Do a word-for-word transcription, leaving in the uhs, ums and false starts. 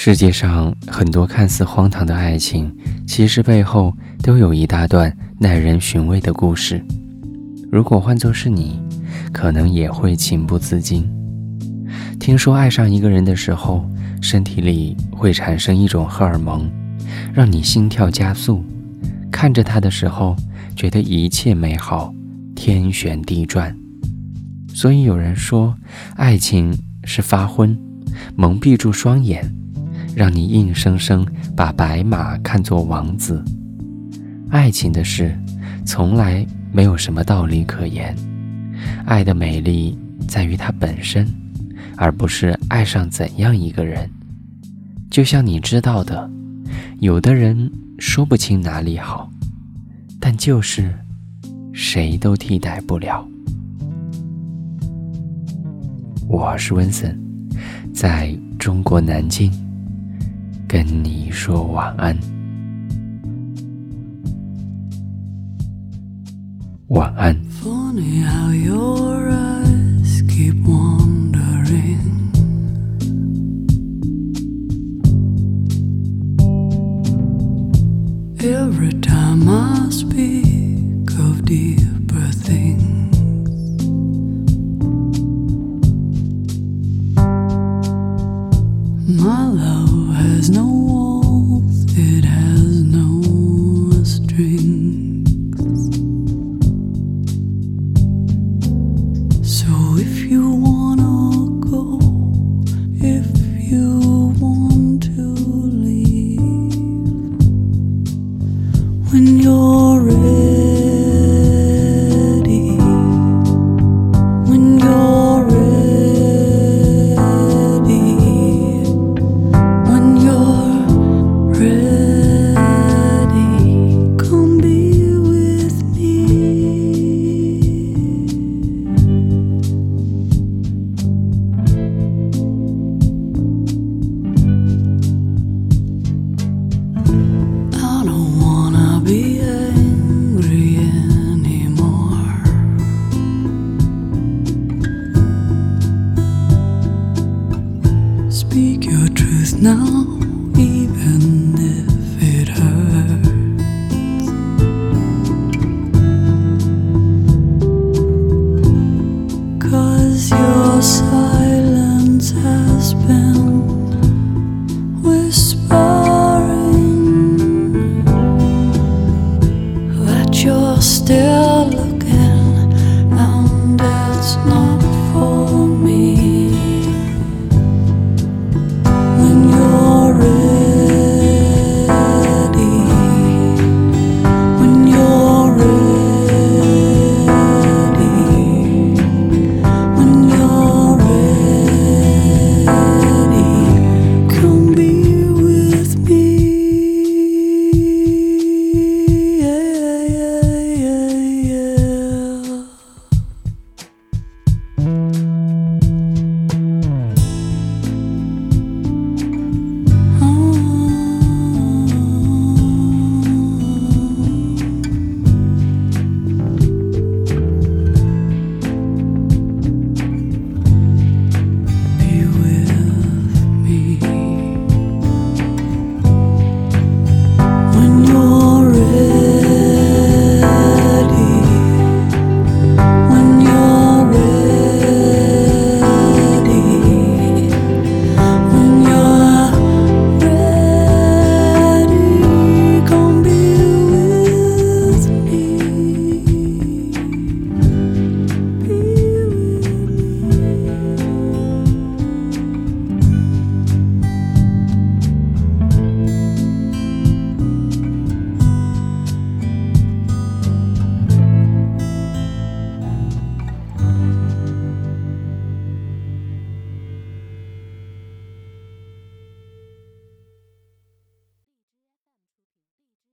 世界上很多看似荒唐的爱情，其实背后都有一大段耐人寻味的故事。如果换作是你，可能也会情不自禁。听说爱上一个人的时候，身体里会产生一种荷尔蒙，让你心跳加速，看着他的时候觉得一切美好，天旋地转。所以有人说，爱情是发昏，蒙蔽住双眼，让你硬生生把白马看作王子。爱情的事从来没有什么道理可言，爱的美丽在于它本身，而不是爱上怎样一个人。就像你知道的，有的人说不清哪里好，但就是谁都替代不了。我是Vincent，在中国南京跟你说晚安，晚安。 Funny how your eyes keep wandering every time I speak of deeper things. My love has no walls, it has no strings. So if you wanna go, if you want to leave, when you're ready, when you're ready, speak your truth now, even